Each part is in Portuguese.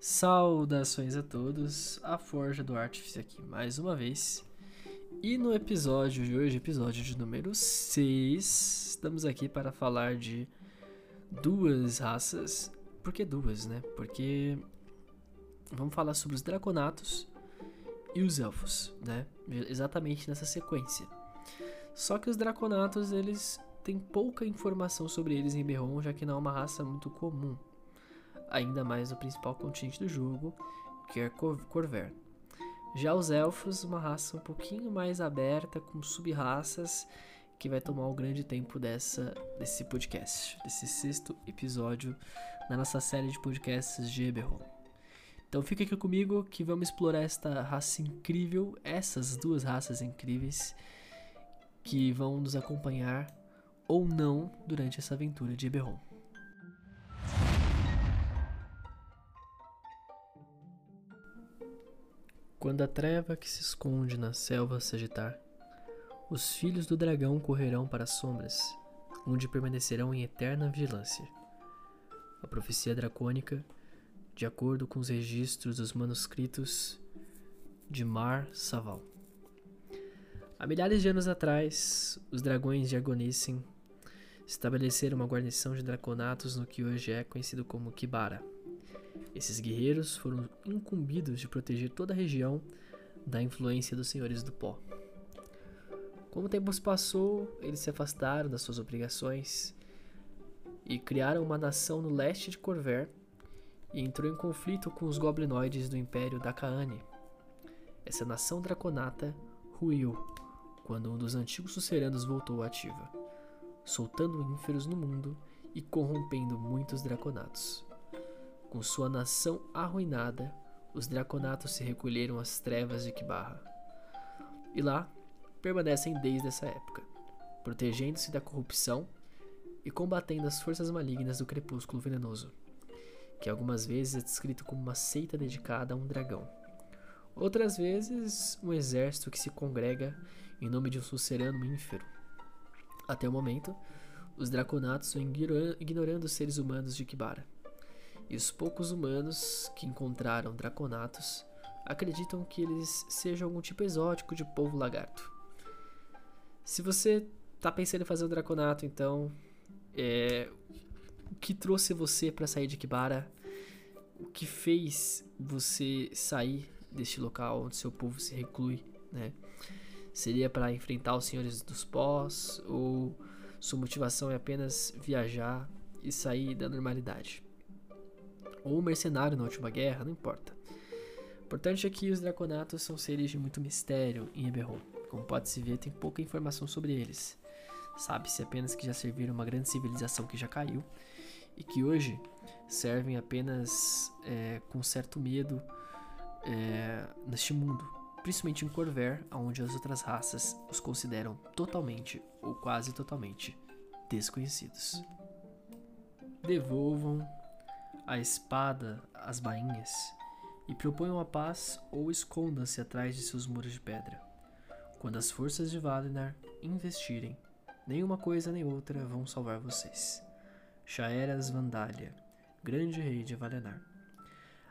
Saudações a todos, a Forja do Artífice aqui mais uma vez. E no episódio de hoje, episódio de número 6, estamos aqui para falar de duas raças. Por que duas, né? Porque vamos falar sobre os Draconatos e os Elfos, né? Exatamente nessa sequência. Só que os Draconatos, eles têm pouca informação sobre eles em Eberron, já que não é uma raça muito comum. Ainda mais no principal continente do jogo, que é Khorvaire. Já os Elfos, uma raça um pouquinho mais aberta, com sub-raças, que vai tomar um grande tempo desse podcast, desse sexto episódio na nossa série de podcasts de Eberron. Então fica aqui comigo que vamos explorar esta raça incrível, essas duas raças incríveis, que vão nos acompanhar ou não durante essa aventura de Eberron. Quando a treva que se esconde na selva se agitar, os filhos do dragão correrão para as sombras, onde permanecerão em eterna vigilância. A profecia dracônica, de acordo com os registros dos manuscritos de Mar Saval. Há milhares de anos atrás, os dragões de Agonicem estabeleceram uma guarnição de draconatos no que hoje é conhecido como Kibarra. Esses guerreiros foram incumbidos de proteger toda a região da influência dos Senhores do Pó. Como o tempo se passou, eles se afastaram das suas obrigações e criaram uma nação no leste de Khorvaire e entrou em conflito com os goblinoides do Império da Kaane. Essa nação draconata ruiu quando um dos antigos suceranos voltou à ativa, soltando ínferos no mundo e corrompendo muitos draconatos. Com sua nação arruinada, os Draconatos se recolheram às trevas de Kibarra. E lá, permanecem desde essa época, protegendo-se da corrupção e combatendo as forças malignas do Crepúsculo Venenoso, que algumas vezes é descrito como uma seita dedicada a um dragão. Outras vezes, um exército que se congrega em nome de um sucerano ínfero. Até o momento, os Draconatos vêm ignorando os seres humanos de Kibarra. E os poucos humanos que encontraram draconatos acreditam que eles sejam algum tipo exótico de povo lagarto. Se você tá pensando em fazer um draconato, então, o que trouxe você para sair de Kibarra? O que fez você sair deste local onde seu povo se reclui, né? Seria para enfrentar os Senhores dos Pós ou sua motivação é apenas viajar e sair da normalidade? Ou mercenário na última guerra, não importa. O importante é que os Draconatos são seres de muito mistério em Eberron. Como pode-se ver, tem pouca informação sobre eles. Sabe-se apenas que já serviram uma grande civilização que já caiu, e que hoje servem apenas com certo medo neste mundo. Principalmente em Khorvaire, onde as outras raças os consideram totalmente, ou quase totalmente, desconhecidos. Devolvam a espada, as bainhas, e proponham a paz ou escondam-se atrás de seus muros de pedra. Quando as forças de Valenar investirem, nenhuma coisa nem outra vão salvar vocês. Xaeras Vandalia, grande rei de Valenar.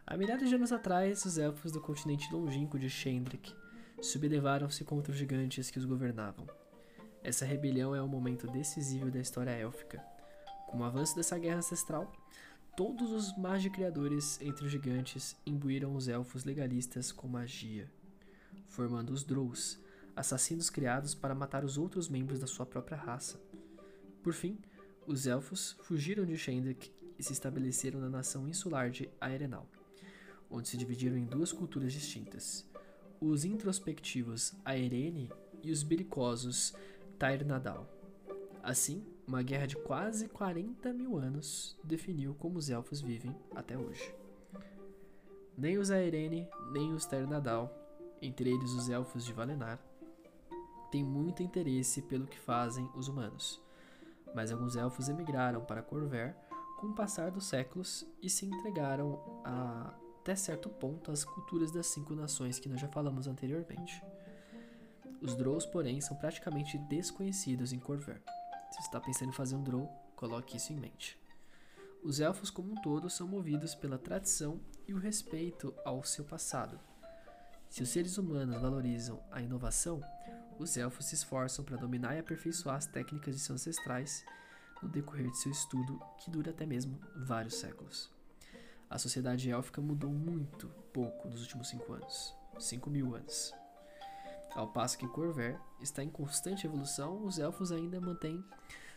Há milhares de anos atrás, os elfos do continente longínquo de Xen'drik sublevaram-se contra os gigantes que os governavam. Essa rebelião é um momento decisivo da história élfica. Com o avanço dessa guerra ancestral, todos os magicriadores entre os gigantes imbuíram os elfos legalistas com magia, formando os Drows, assassinos criados para matar os outros membros da sua própria raça. Por fim, os elfos fugiram de Xen'drik e se estabeleceram na nação insular de Aerenal, onde se dividiram em duas culturas distintas, os introspectivos Aereni e os belicosos Tairnadal. Assim, uma guerra de quase 40 mil anos definiu como os elfos vivem até hoje. Nem os Aereni, nem os Tairnadal, entre eles os elfos de Valenar, têm muito interesse pelo que fazem os humanos, mas alguns elfos emigraram para Khorvaire com o passar dos séculos e se entregaram até certo ponto às culturas das cinco nações que nós já falamos anteriormente. Os Drows, porém, são praticamente desconhecidos em Khorvaire. Se você está pensando em fazer um Drow, coloque isso em mente. Os elfos como um todo são movidos pela tradição e o respeito ao seu passado. Se os seres humanos valorizam a inovação, os elfos se esforçam para dominar e aperfeiçoar as técnicas de seus ancestrais no decorrer de seu estudo, que dura até mesmo vários séculos. A sociedade élfica mudou muito pouco nos últimos 5 mil anos. Ao passo que Khorvaire está em constante evolução, os elfos ainda mantêm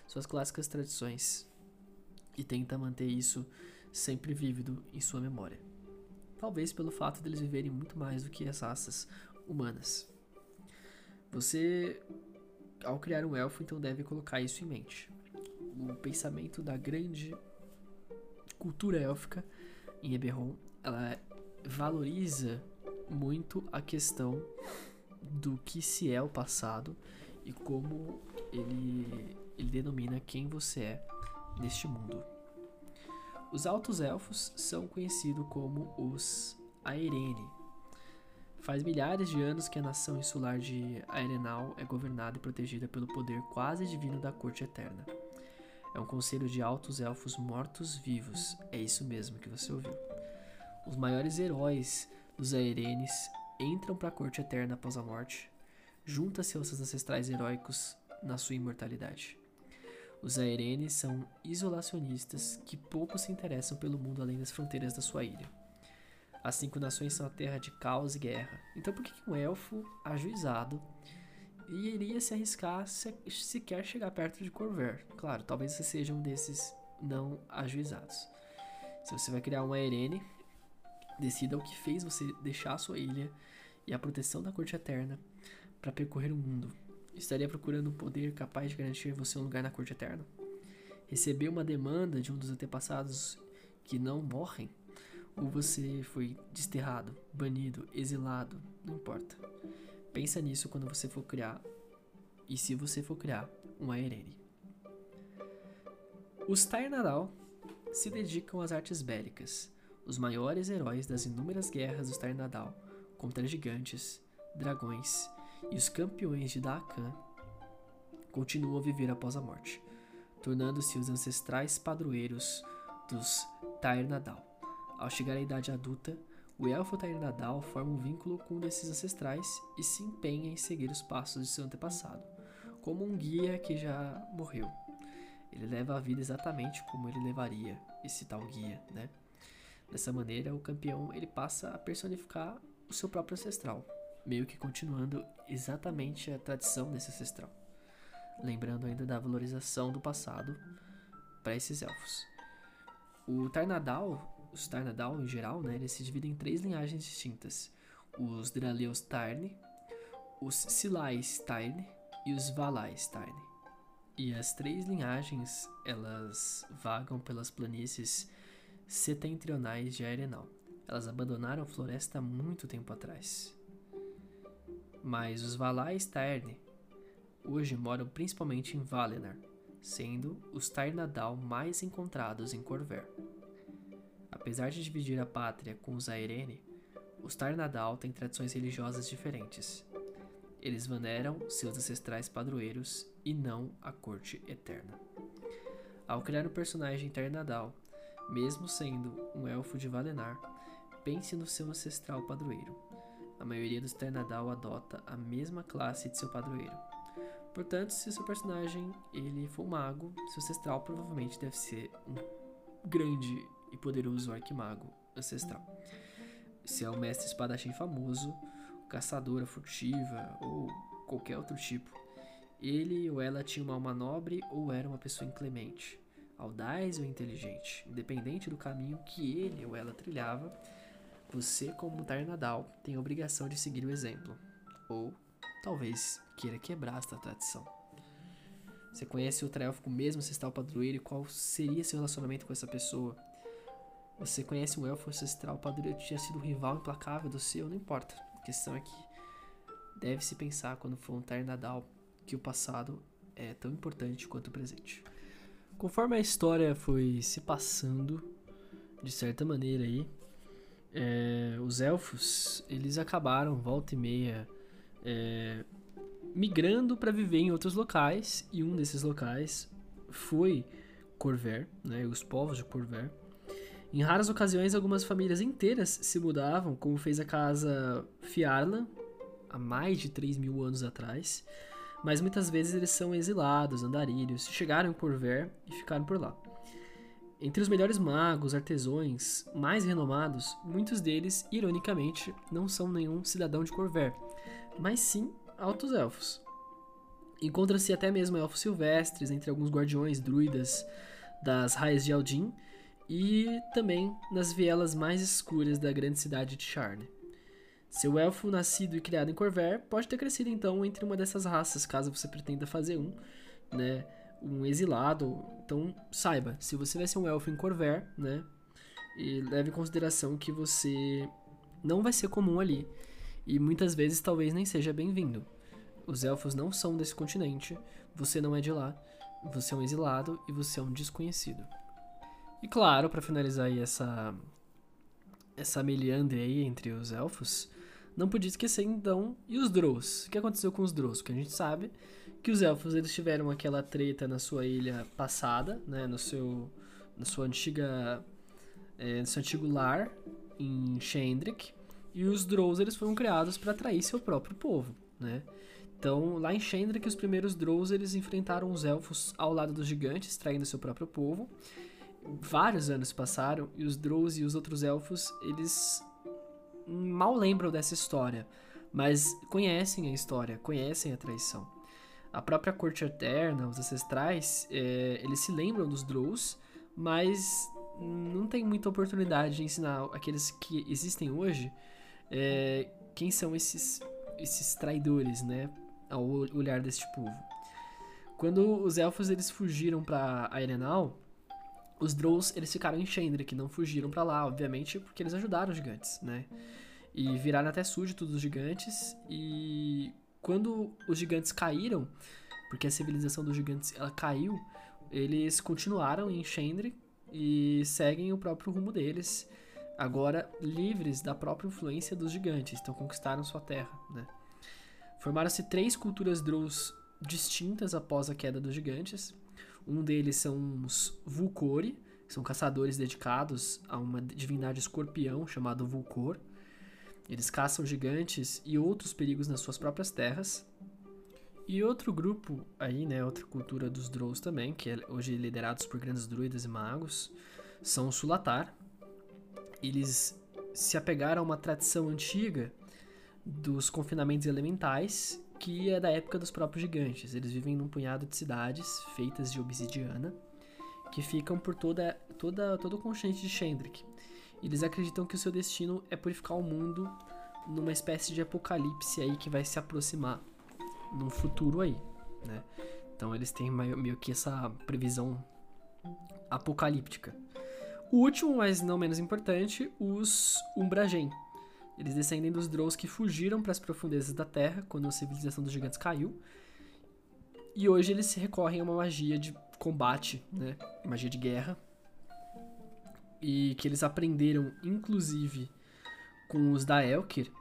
suas clássicas tradições e tentam manter isso sempre vívido em sua memória. Talvez pelo fato deles viverem muito mais do que as raças humanas. Você, ao criar um elfo, então deve colocar isso em mente. O pensamento da grande cultura élfica em Eberron, ela valoriza muito a questão do que se é o passado e como ele denomina quem você é neste mundo. Os altos elfos são conhecidos como os Aereni. Faz milhares de anos que a nação insular de Aerenal é governada e protegida pelo poder quase divino da Corte Eterna. É um conselho de altos elfos mortos-vivos, é isso mesmo que você ouviu. Os maiores heróis dos Aerenes entram para a Corte Eterna após a morte, junta-se aos seus ancestrais heróicos na sua imortalidade. Os Aerenes são isolacionistas que pouco se interessam pelo mundo além das fronteiras da sua ilha. As 5 nações são a terra de caos e guerra, então por que um elfo ajuizado iria se arriscar sequer chegar perto de Khorvaire? Claro, talvez você seja um desses não ajuizados. Se você vai criar um Aerene, decida o que fez você deixar a sua ilha e a proteção da Corte Eterna para percorrer o mundo. Estaria procurando um poder capaz de garantir você um lugar na Corte Eterna? Recebeu uma demanda de um dos antepassados que não morrem? Ou você foi desterrado, banido, exilado? Não importa. Pensa nisso quando você for criar, e se você for criar, um Aereni. Os Tairnadal se dedicam às artes bélicas. Os maiores heróis das inúmeras guerras dos Tairnadal contra gigantes, dragões e os campeões de Dhaakan continuam a viver após a morte, tornando-se os ancestrais padroeiros dos Tairnadal. Ao chegar à idade adulta, o elfo Tairnadal forma um vínculo com um desses ancestrais e se empenha em seguir os passos de seu antepassado, como um guia que já morreu. Ele leva a vida exatamente como ele levaria esse tal guia, né? Dessa maneira, o campeão ele passa a personificar o seu próprio ancestral, meio que continuando exatamente a tradição desse ancestral, lembrando ainda da valorização do passado para esses elfos. Os Tairnadal, em geral, né, eles se dividem em 3 linhagens distintas: os Draleus Tarn, os Silais Tarn e os Valaes Tairn. E as 3 linhagens, elas vagam pelas planícies setentrionais de Aerenal. Elas abandonaram a floresta há muito tempo atrás. Mas os Valaes Tairn hoje moram principalmente em Valenar, sendo os Tairnadal mais encontrados em Khorvaire. Apesar de dividir a pátria com os Aereni, os Tairnadal têm tradições religiosas diferentes. Eles veneram seus ancestrais padroeiros e não a Corte Eterna. Ao criar um personagem Tairnadal, mesmo sendo um elfo de Valenar, pense no seu ancestral padroeiro. A maioria dos Tairnadal adota a mesma classe de seu padroeiro. Portanto, se seu personagem ele for um mago, seu ancestral provavelmente deve ser um grande e poderoso arquimago ancestral. Se é um mestre espadachim famoso, caçadora furtiva ou qualquer outro tipo, ele ou ela tinha uma alma nobre ou era uma pessoa inclemente, audaz ou inteligente. Independente do caminho que ele ou ela trilhava, você, como Tairnadal, tem a obrigação de seguir o exemplo, ou talvez queira quebrar esta tradição. Você conhece outra elfo com o mesmo ancestral padroeiro e qual seria seu relacionamento com essa pessoa? Você conhece um elfo ancestral padroeiro que tinha sido um rival implacável do seu? Não importa. A questão é que deve-se pensar quando for um Tairnadal que o passado é tão importante quanto o presente. Conforme a história foi se passando, de certa maneira aí, os elfos eles acabaram volta e meia migrando para viver em outros locais, e um desses locais foi Khorvaire, né, os povos de Khorvaire. Em raras ocasiões, algumas famílias inteiras se mudavam, como fez a casa Fiarna, há mais de 3.000 anos atrás, mas muitas vezes eles são exilados, andarilhos, chegaram em Khorvaire e ficaram por lá. Entre os melhores magos, artesões, mais renomados, muitos deles, ironicamente, não são nenhum cidadão de Khorvaire, mas sim altos elfos. Encontra-se até mesmo elfos silvestres entre alguns guardiões druidas das raias de Aldin e também nas vielas mais escuras da grande cidade de Charne. Seu elfo nascido e criado em Khorvaire pode ter crescido então entre uma dessas raças, caso você pretenda fazer um, né, um exilado. Então saiba, se você vai ser um elfo em Khorvaire, né, e leve em consideração que você não vai ser comum ali e muitas vezes talvez nem seja bem-vindo. Os elfos não são desse continente, você não é de lá, você é um exilado e você é um desconhecido. E claro, para finalizar aí essa meliandre aí entre os elfos, não podia esquecer então, e os Drows? O que aconteceu com os Drows? Que a gente sabe que os elfos eles tiveram aquela treta na sua ilha passada, né, no seu antigo lar em Xen'drik, e os Drows eles foram criados para atrair seu próprio povo, né? Então, lá em Xen'drik, os primeiros Drows eles enfrentaram os elfos ao lado dos gigantes, traindo seu próprio povo. Vários anos passaram e os Drows e os outros elfos, eles mal lembram dessa história, mas conhecem a história, conhecem a traição. A própria Corte Eterna, os ancestrais, eles se lembram dos Drows, mas não tem muita oportunidade de ensinar aqueles que existem hoje quem são esses traidores, né? Ao olhar deste povo. Quando os elfos eles fugiram para Aerenal, os Drows eles ficaram em Xen'drik, não fugiram para lá, obviamente, porque eles ajudaram os gigantes, né? E viraram até súditos dos gigantes. E quando os gigantes caíram, porque a civilização dos gigantes ela caiu, eles continuaram em Xen'drik e seguem o próprio rumo deles, agora livres da própria influência dos gigantes. Então conquistaram sua terra, né? Formaram-se 3 culturas Drows distintas após a queda dos gigantes. Um deles são os Vulcori, que são caçadores dedicados a uma divindade escorpião chamada Vulcor. Eles caçam gigantes e outros perigos nas suas próprias terras. E outro grupo aí, né, outra cultura dos Drows também, que é hoje liderados por grandes druidas e magos, são os Sulatar. Eles se apegaram a uma tradição antiga dos confinamentos elementais, que é da época dos próprios gigantes. Eles vivem num punhado de cidades feitas de obsidiana que ficam por todo o continente de Xen'drik. Eles acreditam que o seu destino é purificar o mundo numa espécie de apocalipse aí que vai se aproximar num futuro aí, né? Então eles têm meio que essa previsão apocalíptica. O último, mas não menos importante, os Umbragen. Eles descendem dos Drows que fugiram para as profundezas da Terra quando a civilização dos gigantes caiu. E hoje eles se recorrem a uma magia de combate, né? Magia de guerra. E que eles aprenderam, inclusive, com os da Elker.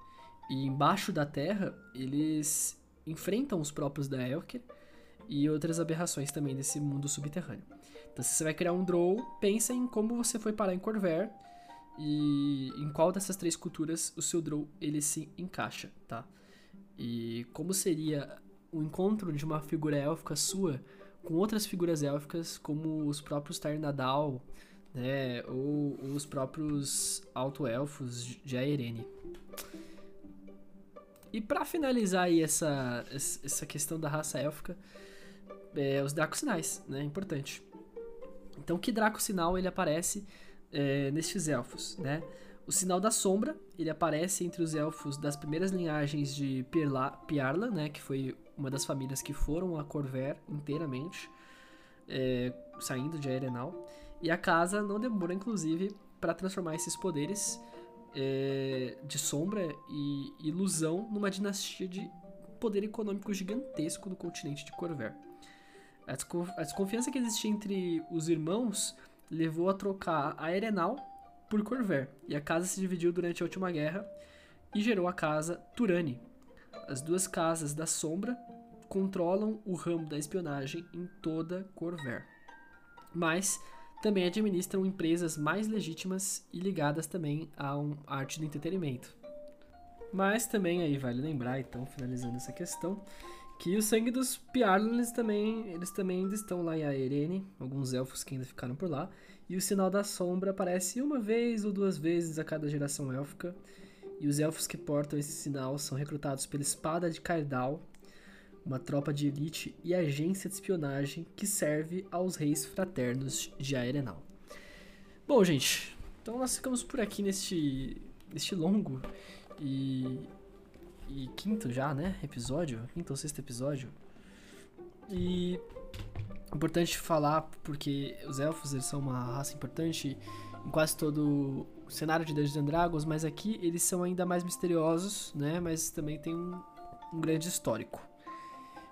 E embaixo da Terra, eles enfrentam os próprios da Elker e outras aberrações também desse mundo subterrâneo. Então, se você vai criar um Drow, pensa em como você foi parar em Khorvaire e em qual dessas 3 culturas o seu Drow ele se encaixa, tá? E como seria o encontro de uma figura élfica sua com outras figuras élficas, como os próprios Tairnadal, né, ou os próprios alto-elfos de Aereni. E para finalizar aí essa questão da raça élfica, os Dracosinais, né, importante. Então que Dracosinal ele aparece nestes elfos, né? O sinal da sombra, ele aparece entre os elfos das primeiras linhagens de Piarla, né? Que foi uma das famílias que foram a Khorvaire inteiramente, saindo de Aerenal. E a casa não demora, inclusive, para transformar esses poderes de sombra e ilusão numa dinastia de poder econômico gigantesco do continente de Khorvaire. A desconfiança que existia entre os irmãos levou a trocar Aerenal por Khorvaire, e a casa se dividiu durante a última guerra e gerou a casa Turani. As duas casas da sombra controlam o ramo da espionagem em toda Khorvaire, mas também administram empresas mais legítimas e ligadas também à arte do entretenimento. Mas também aí vale lembrar, então, finalizando essa questão, que o sangue dos Phiarlans também, eles também ainda estão lá em Aereni, alguns elfos que ainda ficaram por lá, e o sinal da sombra aparece uma vez ou duas vezes a cada geração élfica, e os elfos que portam esse sinal são recrutados pela Espada de Caerdal, uma tropa de elite e agência de espionagem que serve aos reis fraternos de Aerenal. Bom, gente, então nós ficamos por aqui neste longo e quinto já, né, episódio, quinto ou sexto episódio. E importante falar porque os elfos, eles são uma raça importante em quase todo o cenário de Dungeons & Dragons, mas aqui eles são ainda mais misteriosos, né, mas também tem um grande histórico.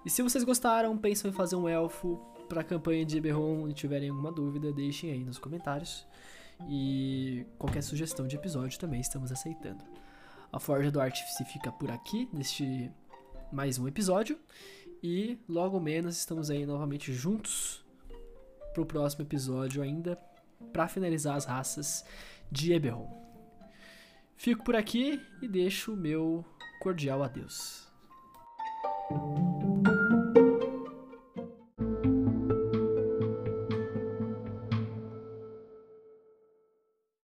E se vocês gostaram, pensam em fazer um elfo para a campanha de Eberron e tiverem alguma dúvida, deixem aí nos comentários. E qualquer sugestão de episódio também estamos aceitando. A Forja do Artífice fica por aqui, neste mais um episódio. E logo menos estamos aí novamente juntos para o próximo episódio ainda, para finalizar as raças de Eberron. Fico por aqui e deixo o meu cordial adeus.